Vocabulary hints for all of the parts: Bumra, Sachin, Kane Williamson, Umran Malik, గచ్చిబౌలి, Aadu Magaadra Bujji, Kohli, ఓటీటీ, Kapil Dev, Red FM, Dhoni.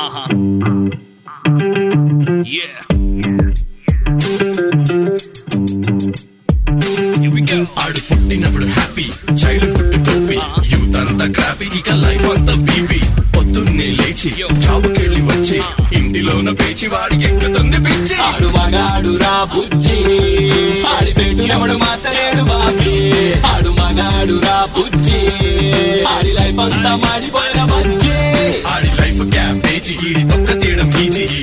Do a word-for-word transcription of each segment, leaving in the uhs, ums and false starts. Uh-huh. Yeah. Here we go. ఆడు పుట్టినప్పుడు happy, child పుట్టి తోపి, యూత్ అంతా క్రాపీ, ఇక లైఫ్ అంతా బీపీ. పొద్దున్నే లేచి జాబుకెళ్ళి వచ్చి ఇంటిలోన పేచి వాడికి ఎక్కుతుంది పిచ్చి. ఆడు మగాడు రా బుజ్జి, ఆడి పెట్టినప్పుడు మార్చలేడు బాబీ. ఆడు మగాడు రా బుజ్జి, ఆడి లైఫ్ అంతా మాడిపోయిన బుజ్జి. ఆడి లైఫ్ క్యాంపేజీ, ఈడి తొక్క తీయడం ఈజీ. ఈ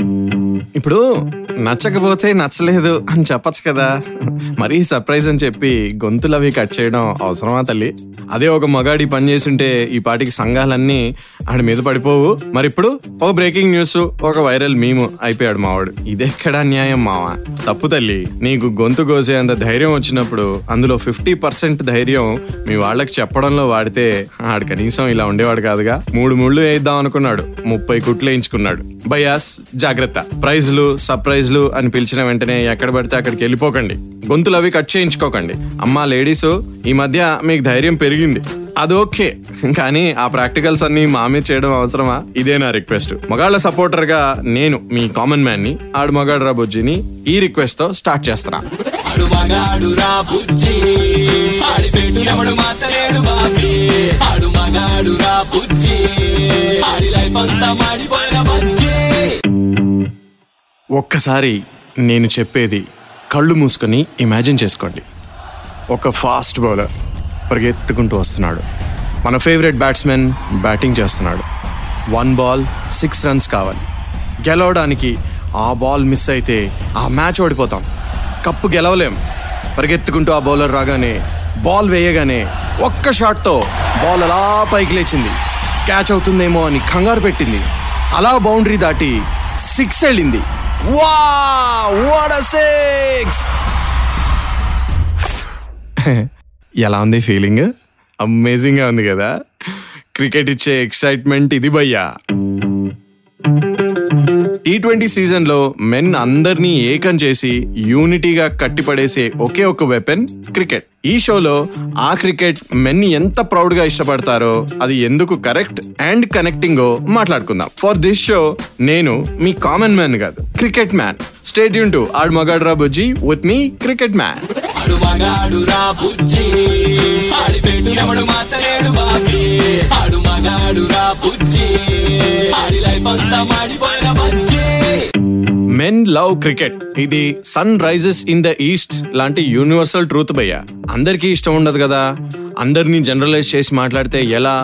ఇప్పుడు నచ్చకపోతే నచ్చలేదు అని చెప్పచ్చు కదా, మరీ సర్ప్రైజ్ అని చెప్పి గొంతులు అవి కట్ చేయడం అవసరమా తల్లి? అదే ఒక మగాడి పని చేస్తుంటే ఈ పాటికి సంఘాలన్నీ ఆడి మీద పడిపోవు. మరి ఇప్పుడు ఒక బ్రేకింగ్ న్యూస్, ఒక వైరల్ మీము అయిపోయాడు మావాడు. ఇదెక్కడ అన్యాయం మావా? తప్పు తల్లి. నీకు గొంతు కోసేంత ధైర్యం వచ్చినప్పుడు అందులో ఫిఫ్టీ పర్సెంట్ ధైర్యం మీ వాళ్ళకి చెప్పడంలో వాడితే ఆడు కనీసం ఇలా ఉండేవాడు కాదుగా. మూడు ముళ్ళు వేయిద్దాం అనుకున్నాడు, ముప్పై కుట్లు వేయించుకున్నాడు. బయాస్ జాగ్రత్త. ప్రైజ్లు సర్ప్రైజ్ అని పిలిచిన వెంటనే ఎక్కడ పడితే అక్కడికి వెళ్ళిపోకండి, గొంతులు అవి కట్ చేయించుకోకండి. అమ్మా లేడీస్, ఈ మధ్య మీకు ధైర్యం పెరిగింది, అదోకే, కానీ ఆ ప్రాక్టికల్స్ అన్ని మామే చేయడం అవసరమా? ఇదే నా రిక్వెస్ట్. మగాళ్ళ సపోర్టర్ గా నేను మీ కామన్ మ్యాన్ ని ఆడు మగాడు రా బుజ్జిని ఈ రిక్వెస్ట్ తో స్టార్ట్ చేస్తున్నా. ఒక్కసారి నేను చెప్పేది కళ్ళు మూసుకొని ఇమాజిన్ చేసుకోండి. ఒక ఫాస్ట్ బౌలర్ పరిగెత్తుకుంటూ వస్తున్నాడు, మన ఫేవరెట్ బ్యాట్స్మెన్ బ్యాటింగ్ చేస్తున్నాడు. వన్ బాల్ సిక్స్ రన్స్ కావాలి గెలవడానికి. ఆ బాల్ మిస్ అయితే ఆ మ్యాచ్ ఓడిపోతాం, కప్పు గెలవలేం. పరిగెత్తుకుంటూ ఆ బౌలర్ రాగానే బాల్ వేయగానే ఒక్క షాట్తో బాల్ అలా పైకి లేచింది. క్యాచ్ అవుతుందేమో అని కంగారు పెట్టింది, అలా బౌండరీ దాటి సిక్స్ వెళ్ళింది. Wow, what a six! ఎలా ఉంది ఫీలింగ్? అమేజింగ్గా ఉంది కదా. క్రికెట్ ఇచ్చే ఎక్సైట్మెంట్ ఇది భయ్యా. టీ ట్వంటీ సీజన్లో మెన్ అందరినీ ఏకం చేసి యూనిటీగా కట్టిపడేసే ఒకే ఒక వెపన్ క్రికెట్. ఈ షోలో ఆ క్రికెట్ మెన్ని ఎంత ప్రౌడ్గా ఇష్టపడతారో, అది ఎందుకు కరెక్ట్ అండ్ కనెక్టింగో మాట్లాడుకుందాం. ఫర్ దిస్ షో నేను మీ కామన్ మ్యాన్ కాదు, cricket man. Stay tune to Aadu Magadra Bujji with మీ cricket man. Men love cricket, ఇది sun rises in the east లాంటి యూనివర్సల్ ట్రూత్ భయ్యా. అందరికీ ఇష్టం ఉండదు కదా, అందరినీ జనరలైజ్ చేసి మాట్లాడితే ఎలా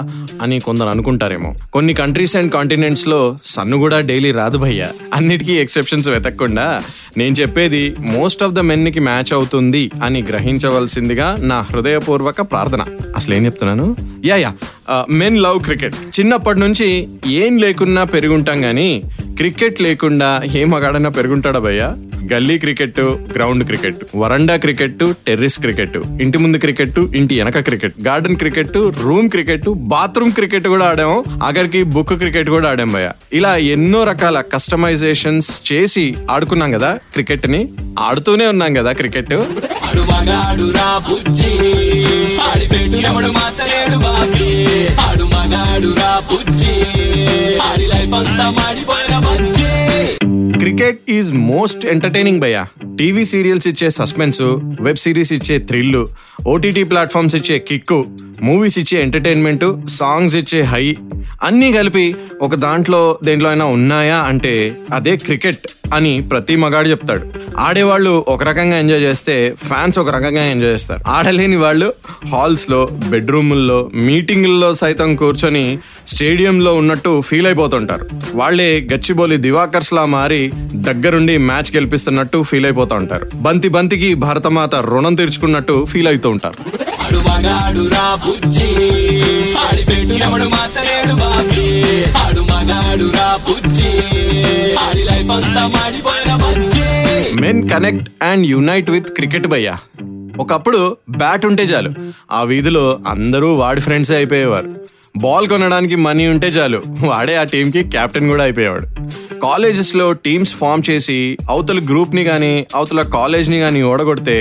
అని కొందరు అనుకుంటారేమో. కొన్ని కంట్రీస్ అండ్ కాంటినెంట్స్ లో సన్ను కూడా డైలీ రాదు భయ్యా. అన్నిటికీ ఎక్సెప్షన్స్ వెతకకుండా నేను చెప్పేది మోస్ట్ ఆఫ్ ద మెన్ కి మ్యాచ్ అవుతుంది అని గ్రహించవలసిందిగా నా హృదయపూర్వక ప్రార్థన. అసలు ఏం చెప్తున్నాను, yeah yeah men love cricket. చిన్నప్పటి నుంచి ఏం లేకున్నా పెరుగుంటాం, కానీ క్రికెట్ లేకుండా ఏ మగాడన్నా పెరుగుంటాడా భయ్యా? గల్లీ క్రికెట్, గ్రౌండ్ క్రికెట్, వరండా క్రికెట్, టెర్రస్ క్రికెట్, ఇంటి ముందు క్రికెట్, ఇంటి వెనక cricket, garden cricket, room cricket, bathroom cricket కూడా ఆడాము. ఆఖరికి బుక్ క్రికెట్ కూడా ఆడాం భయ్యా. ఇలా ఎన్నో రకాల కస్టమైజేషన్స్ చేసి ఆడుకున్నాం కదా క్రికెట్ ని, ఆడుతూనే ఉన్నాం కదా cricket. Cricket is most entertaining భయ్యా. టీవీ సీరియల్స్ ఇచ్చే సస్పెన్స్, వెబ్ సిరీస్ ఇచ్చే థ్రిల్, ఓటీటీ ప్లాట్ఫామ్స్ ఇచ్చే కిక్కు, మూవీస్ ఇచ్చే ఎంటర్టైన్మెంట్, సాంగ్స్ ఇచ్చే హై, అన్నీ కలిపి ఒక దాంట్లో దేంట్లో అయినా ఉన్నాయా అంటే అదే క్రికెట్ అని ప్రతి మగాడు చెప్తాడు. ఆడేవాళ్ళు ఒక రకంగా ఎంజాయ్ చేస్తే ఫ్యాన్స్ ఒక రకంగా ఎంజాయ్ చేస్తారు. ఆడలేని వాళ్ళు హాల్స్లో, బెడ్రూముల్లో, మీటింగుల్లో సైతం కూర్చొని స్టేడియంలో ఉన్నట్టు ఫీల్ అయిపోతుంటారు. వాళ్ళే గచ్చిబౌలి దివాకర్స్లా మారి దగ్గరుండి మ్యాచ్ గెలిపిస్తున్నట్టు ఫీల్ అయిపోతూ ఉంటారు. బంతి బంతికి భారతమాత రుణం తీర్చుకున్నట్టు ఫీల్ అవుతూ ఉంటారు. Men connect and unite with cricket భయ్యా. ఒకప్పుడు బ్యాట్ ఉంటే చాలు ఆ వీధిలో అందరూ వాడి ఫ్రెండ్సే అయిపోయేవారు. బాల్ కొనడానికి మనీ ఉంటే చాలు వాడే ఆ టీంకి కెప్టెన్ కూడా అయిపోయేవాడు. కాలేజెస్లో టీమ్స్ ఫామ్ చేసి అవతల గ్రూప్ని కానీ అవతల కాలేజ్ని కానీ ఓడగొడితే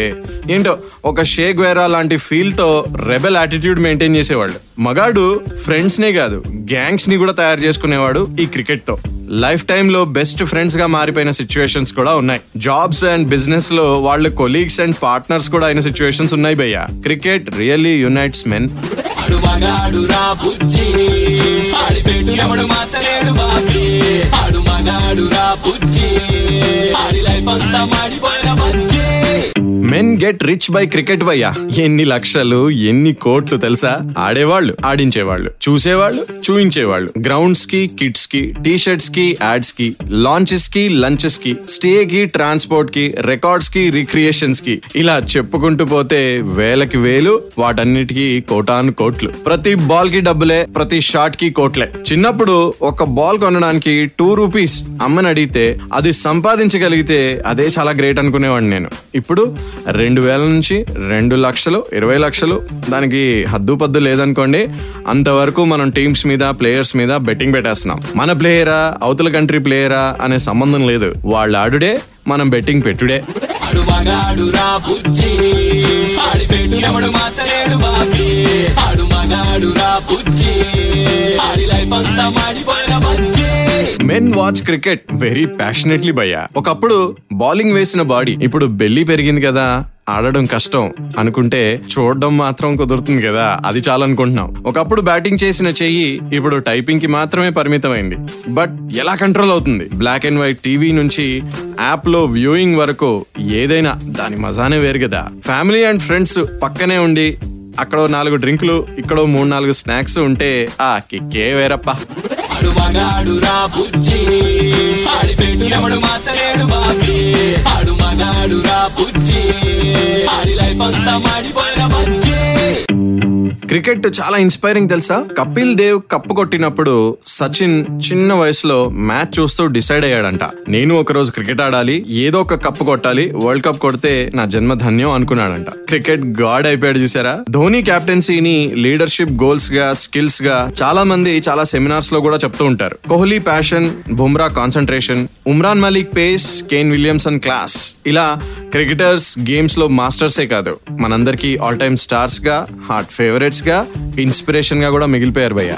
ఏంటో ఒక షేక్ వేరా లాంటి ఫీల్తో రెబెల్ యాటిట్యూడ్ మెయింటైన్ చేసేవాళ్ళు. మగాడు ఫ్రెండ్స్నే కాదు గ్యాంగ్స్ని కూడా తయారు చేసుకునేవాడు ఈ క్రికెట్తో. లైఫ్ టైంలో బెస్ట్ ఫ్రెండ్స్గా మారిపోయిన సిచ్యువేషన్స్ కూడా ఉన్నాయి. జాబ్స్ అండ్ బిజినెస్లో వాళ్ళు కొలీగ్స్ అండ్ పార్ట్నర్స్ కూడా అయిన సిచ్యువేషన్స్ ఉన్నాయి భయ్యా. Cricket really unites men. Aadu మగాడురా బుజ్జి, ఆడిపెట్టునవడు మార్చలేడు బాబీ. ఆడు మగాడురా బుజ్జి, ఆడి లైఫ్ అంతా మాడిపోయిన బుజ్జి. Men get rich by cricket భయ్యా. ఎన్ని లక్షలు ఎన్ని కోట్లు తెలుసా. ఆడేవాళ్ళు, ఆడించేవాళ్ళు, చూసేవాళ్ళు, చూయించేవాళ్ళు. గ్రౌండ్స్ కి, కిడ్స్ కి, టీ షర్ట్స్ కి, యాడ్స్ కి, లాంచెస్ కి, లంచెస్ కి, స్టే కి, ట్రాన్స్పోర్ట్ కి, రికార్డ్స్ కి, రిక్రియేషన్స్ కి, ఇలా చెప్పుకుంటూ పోతే వేలకి వేలు, వాటన్నిటికీ కోటాను కోట్లు. ప్రతి బాల్ కి డబ్బులే, ప్రతి షాట్ కి కోట్లే. చిన్నప్పుడు ఒక బాల్ కొనడానికి టూ రూపీస్ అమ్మని అడిగితే అది సంపాదించగలిగితే అదే చాలా గ్రేట్ అనుకునేవాడిని నేను. ఇప్పుడు రెండు వేల నుంచి రెండు లక్షలు, ఇరవై లక్షలు, దానికి హద్దు పద్దు లేదనుకోండి. అంతవరకు మనం టీమ్స్ మీద, ప్లేయర్స్ మీద బెట్టింగ్ పెట్టేస్తున్నాం. మన ప్లేయరా అవతల కంట్రీ ప్లేయరా అనే సంబంధం లేదు. వాళ్ళు ఆడుడే, మనం బెట్టింగ్ పెట్టుడే. Men watch cricket very passionately భయ్యా. ఒకప్పుడు బౌలింగ్ వేసిన బాడీ, ఇప్పుడు బెల్లి పెరిగింది కదా ఆడడం కష్టం అనుకుంటే చూడడం మాత్రం కుదురుతుంది కదా, అది చాలనుకుంటున్నాం. ఒకప్పుడు బ్యాటింగ్ చేసిన చెయ్యి ఇప్పుడు టైపింగ్ కి మాత్రమే పరిమితమైంది. బట్ ఎలా కంట్రోల్ అవుతుంది? బ్లాక్ అండ్ వైట్ టీవీ నుంచి యాప్ లో వ్యూయింగ్ వరకు ఏదైనా దాని మజానే వేరు కదా. ఫ్యామిలీ అండ్ ఫ్రెండ్స్ పక్కనే ఉండి అక్కడో నాలుగు డ్రింకులు, ఇక్కడో మూడు నాలుగు స్నాక్స్ ఉంటే ఆ కిక్కే వేరప్ప. ఆడు మగాడురా బుజ్జి, ఆడిపెట్టునవడు మార్చలేడు బాబీ. ఆడు మగాడురా బుజ్జి, ఆడి లైఫ్ అంతా మాడిపోయిన బుజ్జి. క్రికెట్ చాలా ఇన్స్పైరింగ్ తెలుసా. కపిల్ దేవ్ కప్పు కొట్టినప్పుడు సచిన్ చిన్న వయసులో మ్యాచ్ చూస్తూ డిసైడ్ అయ్యాడంట, నేను ఒకరోజు క్రికెట్ ఆడాలి, ఏదో ఒక కప్పు కొట్టాలి, వరల్డ్ కప్ కొడితే నా జన్మ ధన్యం అనుకున్నాడంట. క్రికెట్ గాడ్ అయిపోయాడు చూసారా. ధోని క్యాప్టెన్సీని లీడర్షిప్ గోల్స్ గా, స్కిల్స్ గా చాలా మంది చాలా సెమినార్స్ లో కూడా చెప్తూ ఉంటారు. Kohli passion, Bumrah concentration, Umran Malik pace, Kane Williamson class, ఇలా క్రికెటర్స్ గేమ్స్ లో మాస్టర్సే కాదు మనందరికీ ఆల్ టైమ్ స్టార్స్ గా, హార్ట్ ఫేవరెట్స్, ఇన్స్పిరేషన్ గా కూడా మిగిలిపోయారు భయ్యా.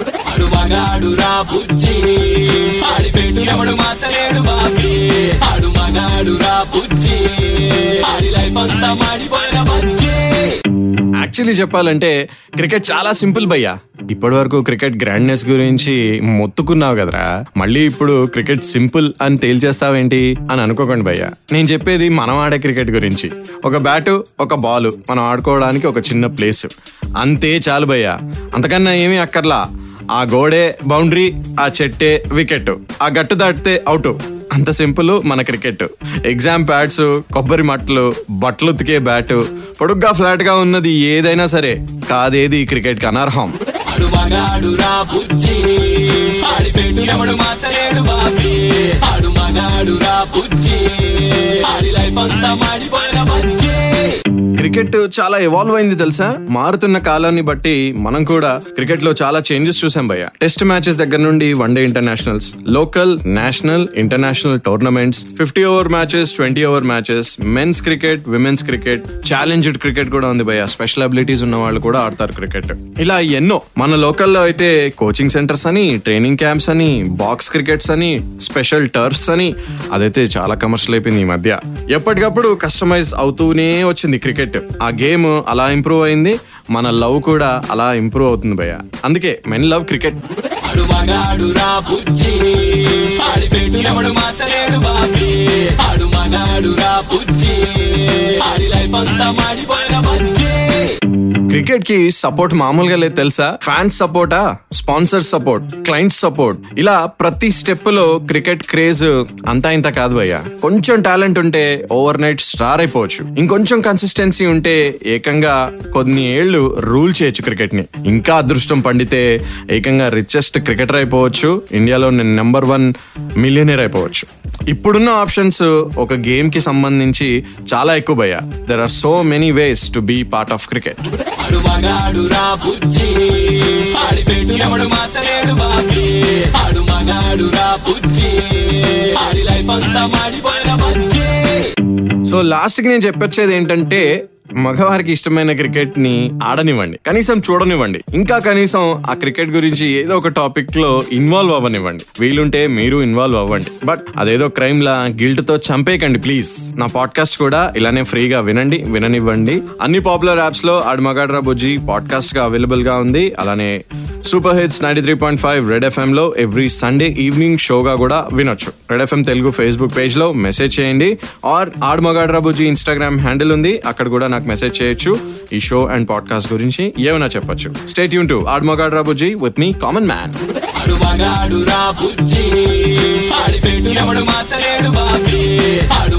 యాక్చువల్లీ చెప్పాలంటే క్రికెట్ చాలా సింపుల్ భయ్యా. ఇప్పటి వరకు క్రికెట్ గ్రాండ్నెస్ గురించి మొత్తుకున్నావు కదరా, మళ్ళీ ఇప్పుడు క్రికెట్ సింపుల్ అని తేల్చేస్తావేంటి అని అనుకోకండి భయ్యా. నేను చెప్పేది మనం ఆడే క్రికెట్ గురించి. ఒక బ్యాటు, ఒక బాలు, మనం ఆడుకోవడానికి ఒక చిన్న ప్లేస్, అంతే చాలు భయ్యా. అంతకన్నా ఏమీ అక్కర్లా. ఆ గోడే బౌండరీ, ఆ చెట్టే వికెట్, ఆ గట్టు దాటితే అవుట్. అంత సింపుల్ మన క్రికెట్. ఎగ్జామ్ ప్యాడ్స్, కొబ్బరి మట్టలు, బట్టలు ఉతికే బ్యాటు, పొడుగ్గా ఫ్లాట్గా ఉన్నది ఏదైనా సరే కాదేది క్రికెట్కి అనర్హం. ఆడు మగాడురా బుజ్జి, ఆడిపెట్టునవడు మార్చలేడు బాబీ. ఆడు మగాడురా బుజ్జి, ఆడి లైఫ్ అంతా మాడిపోయిన బుజ్జి. క్రికెట్ చాలా ఎవాల్వ్ అయింది తెలుసా. మారుతున్న కాలాన్ని బట్టి మనం కూడా క్రికెట్ లో చాలా చేంజెస్ చూసాం భయ్య. టెస్ట్ మ్యాచెస్ దగ్గర నుండి one day internationals, local, national, international tournaments, fifty over matches, twenty over matches, men's cricket, women's cricket, challenged cricket కూడా ఉంది భయ్య. స్పెషల్ అబిలిటీస్ ఉన్న వాళ్ళు కూడా ఆడతారు క్రికెట్. ఇలా ఎన్నో. మన లోకల్లో అయితే కోచింగ్ సెంటర్స్ అని, ట్రైనింగ్ క్యాంప్స్ అని, బాక్స్ క్రికెట్స్ అని, స్పెషల్ టర్ఫ్స్ అని, అదైతే చాలా కమర్షియల్ అయిపోయింది ఈ మధ్య. ఎప్పటికప్పుడు కస్టమైజ్ అవుతూనే వచ్చింది క్రికెట్. ఆ గేమ్ అలా ఇంప్రూవ్ అయింది, మన లవ్ కూడా అలా ఇంప్రూవ్ అవుతుంది భయ్య. అందుకే మెన్ లవ్ క్రికెట్. ఆడు మగాడురా బుజ్జి, ఆడిపెట్టునవడు మార్చలేడు బాబీ. ఆడు మగాడురా బుజ్జి, ఆడి లైఫ్ అంతా మాడిపోయిన బుజ్జి. క్రికెట్ కి సపోర్ట్ మామూలుగా లేదు తెలుసా. ఫ్యాన్స్ సపోర్టా, స్పాన్సర్ సపోర్ట్, క్లయింట్ సపోర్ట్, ఇలా ప్రతి స్టెప్ లో క్రికెట్ క్రేజ్ అంతా ఇంత కాదు భయ్యా. కొంచెం టాలెంట్ ఉంటే ఓవర్ నైట్ స్టార్ అయిపోవచ్చు. ఇంకొంచెం కన్సిస్టెన్సీ ఉంటే ఏకంగా కొన్ని ఏళ్లు రూల్ చేయొచ్చు క్రికెట్ ని. ఇంకా అదృష్టం పండితే ఏకంగా రిచెస్ట్ క్రికెటర్ అయిపోవచ్చు, ఇండియాలో నెంబర్ వన్ మిలియనీర్ అయిపోవచ్చు. ఇప్పుడున్న ఆప్షన్స్ ఒక గేమ్ కి సంబంధించి చాలా ఎక్కువ భయ్యా. There are so many ways to be part of cricket. Aadu మగాడురా బుజ్జి, ఆడిపెట్టినవడు మార్చలేడు బాబీ. ఆడు మగాడురా బుజ్జి, ఆడి లైఫ్ అంతా మాడిపోయిన బుజ్జి. సో లాస్ట్ కి నేను చెప్పొచ్చేది ఏంటంటే, మగవారికి ఇష్టమైన క్రికెట్ ని ఆడనివ్వండి, కనీసం చూడనివ్వండి, ఇంకా కనీసం ఆ క్రికెట్ గురించి ఏదో ఒక టాపిక్ లో ఇన్వాల్వ్ అవ్వనివ్వండి. వీలుంటే మీరు ఇన్వాల్వ్ అవ్వండి, బట్ అదేదో క్రైమ్ లా గిల్ట్ తో చంపేయకండి ప్లీజ్. నా పాడ్కాస్ట్ కూడా ఇలానే ఫ్రీగా వినండి, విననివ్వండి. అన్ని పాపులర్ యాప్స్ లో ఆడు మగాడ్రా బుజ్జి పాడ్కాస్ట్ గా అవైలబుల్ గా ఉంది. అలానే super hits ninety three point five Red FM లో ఎవ్రీ సండే ఈవినింగ్ షోగా కూడా వినొచ్చు. Red FM Telugu Facebook page లో మెసేజ్ చేయండి. Or Aadu Magadra Bujji Instagram handle ఉంది, అక్కడ కూడా మెసేజ్ చేయొచ్చు. ఈ షో అండ్ పాడ్కాస్ట్ గురించి ఏమైనా చెప్పొచ్చు. Stay tune to Aadu Magadra Bujji with మీ కామన్ మ్యాన్. ఆడు మగాడురా బుజ్జి, ఆడిపెట్టినవడు మార్చలేడు బాబీ. ఆడు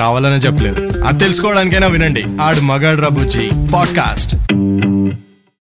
కావాలనే చెప్పలేదు, అది తెలుసుకోవడానికైనా వినండి ఆడు మగాడ్రా బుజ్జి పాడ్కాస్ట్.